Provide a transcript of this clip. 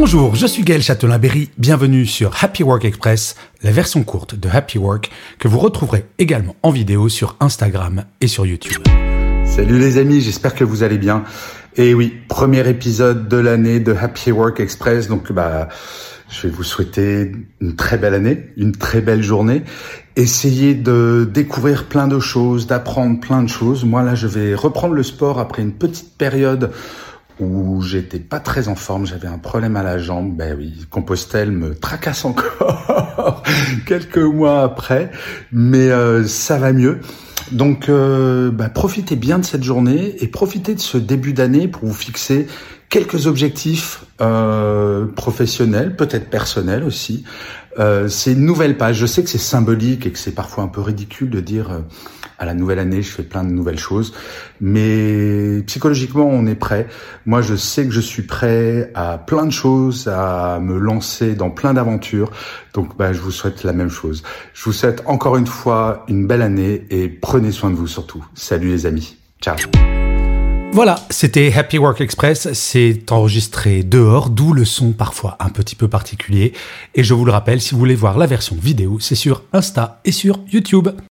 Bonjour, je suis Gaël Châtelain-Berry, bienvenue sur Happy Work Express, la version courte de Happy Work que vous retrouverez également en vidéo sur Instagram et sur YouTube. Salut les amis, j'espère que vous allez bien. Et oui, premier épisode de l'année de Happy Work Express, donc je vais vous souhaiter une très belle année, une très belle journée. Essayez de découvrir plein de choses, d'apprendre plein de choses. Moi là, je vais reprendre le sport après une petite période où j'étais pas très en forme, j'avais un problème à la jambe, ben oui, Compostelle me tracasse encore quelques mois après, mais ça va mieux. Donc profitez bien de cette journée et profitez de ce début d'année pour vous fixer quelques objectifs professionnels, peut-être personnels aussi. C'est une nouvelle page. Je sais que c'est symbolique et que c'est parfois un peu ridicule de dire à la nouvelle année, je fais plein de nouvelles choses. Mais psychologiquement, on est prêt. Moi, je sais que je suis prêt à plein de choses, à me lancer dans plein d'aventures. Donc, je vous souhaite la même chose. Je vous souhaite encore une fois une belle année et prenez soin de vous surtout. Salut les amis. Ciao. Voilà, c'était Happy Work Express, c'est enregistré dehors, d'où le son parfois un petit peu particulier. Et je vous le rappelle, si vous voulez voir la version vidéo, c'est sur Insta et sur YouTube.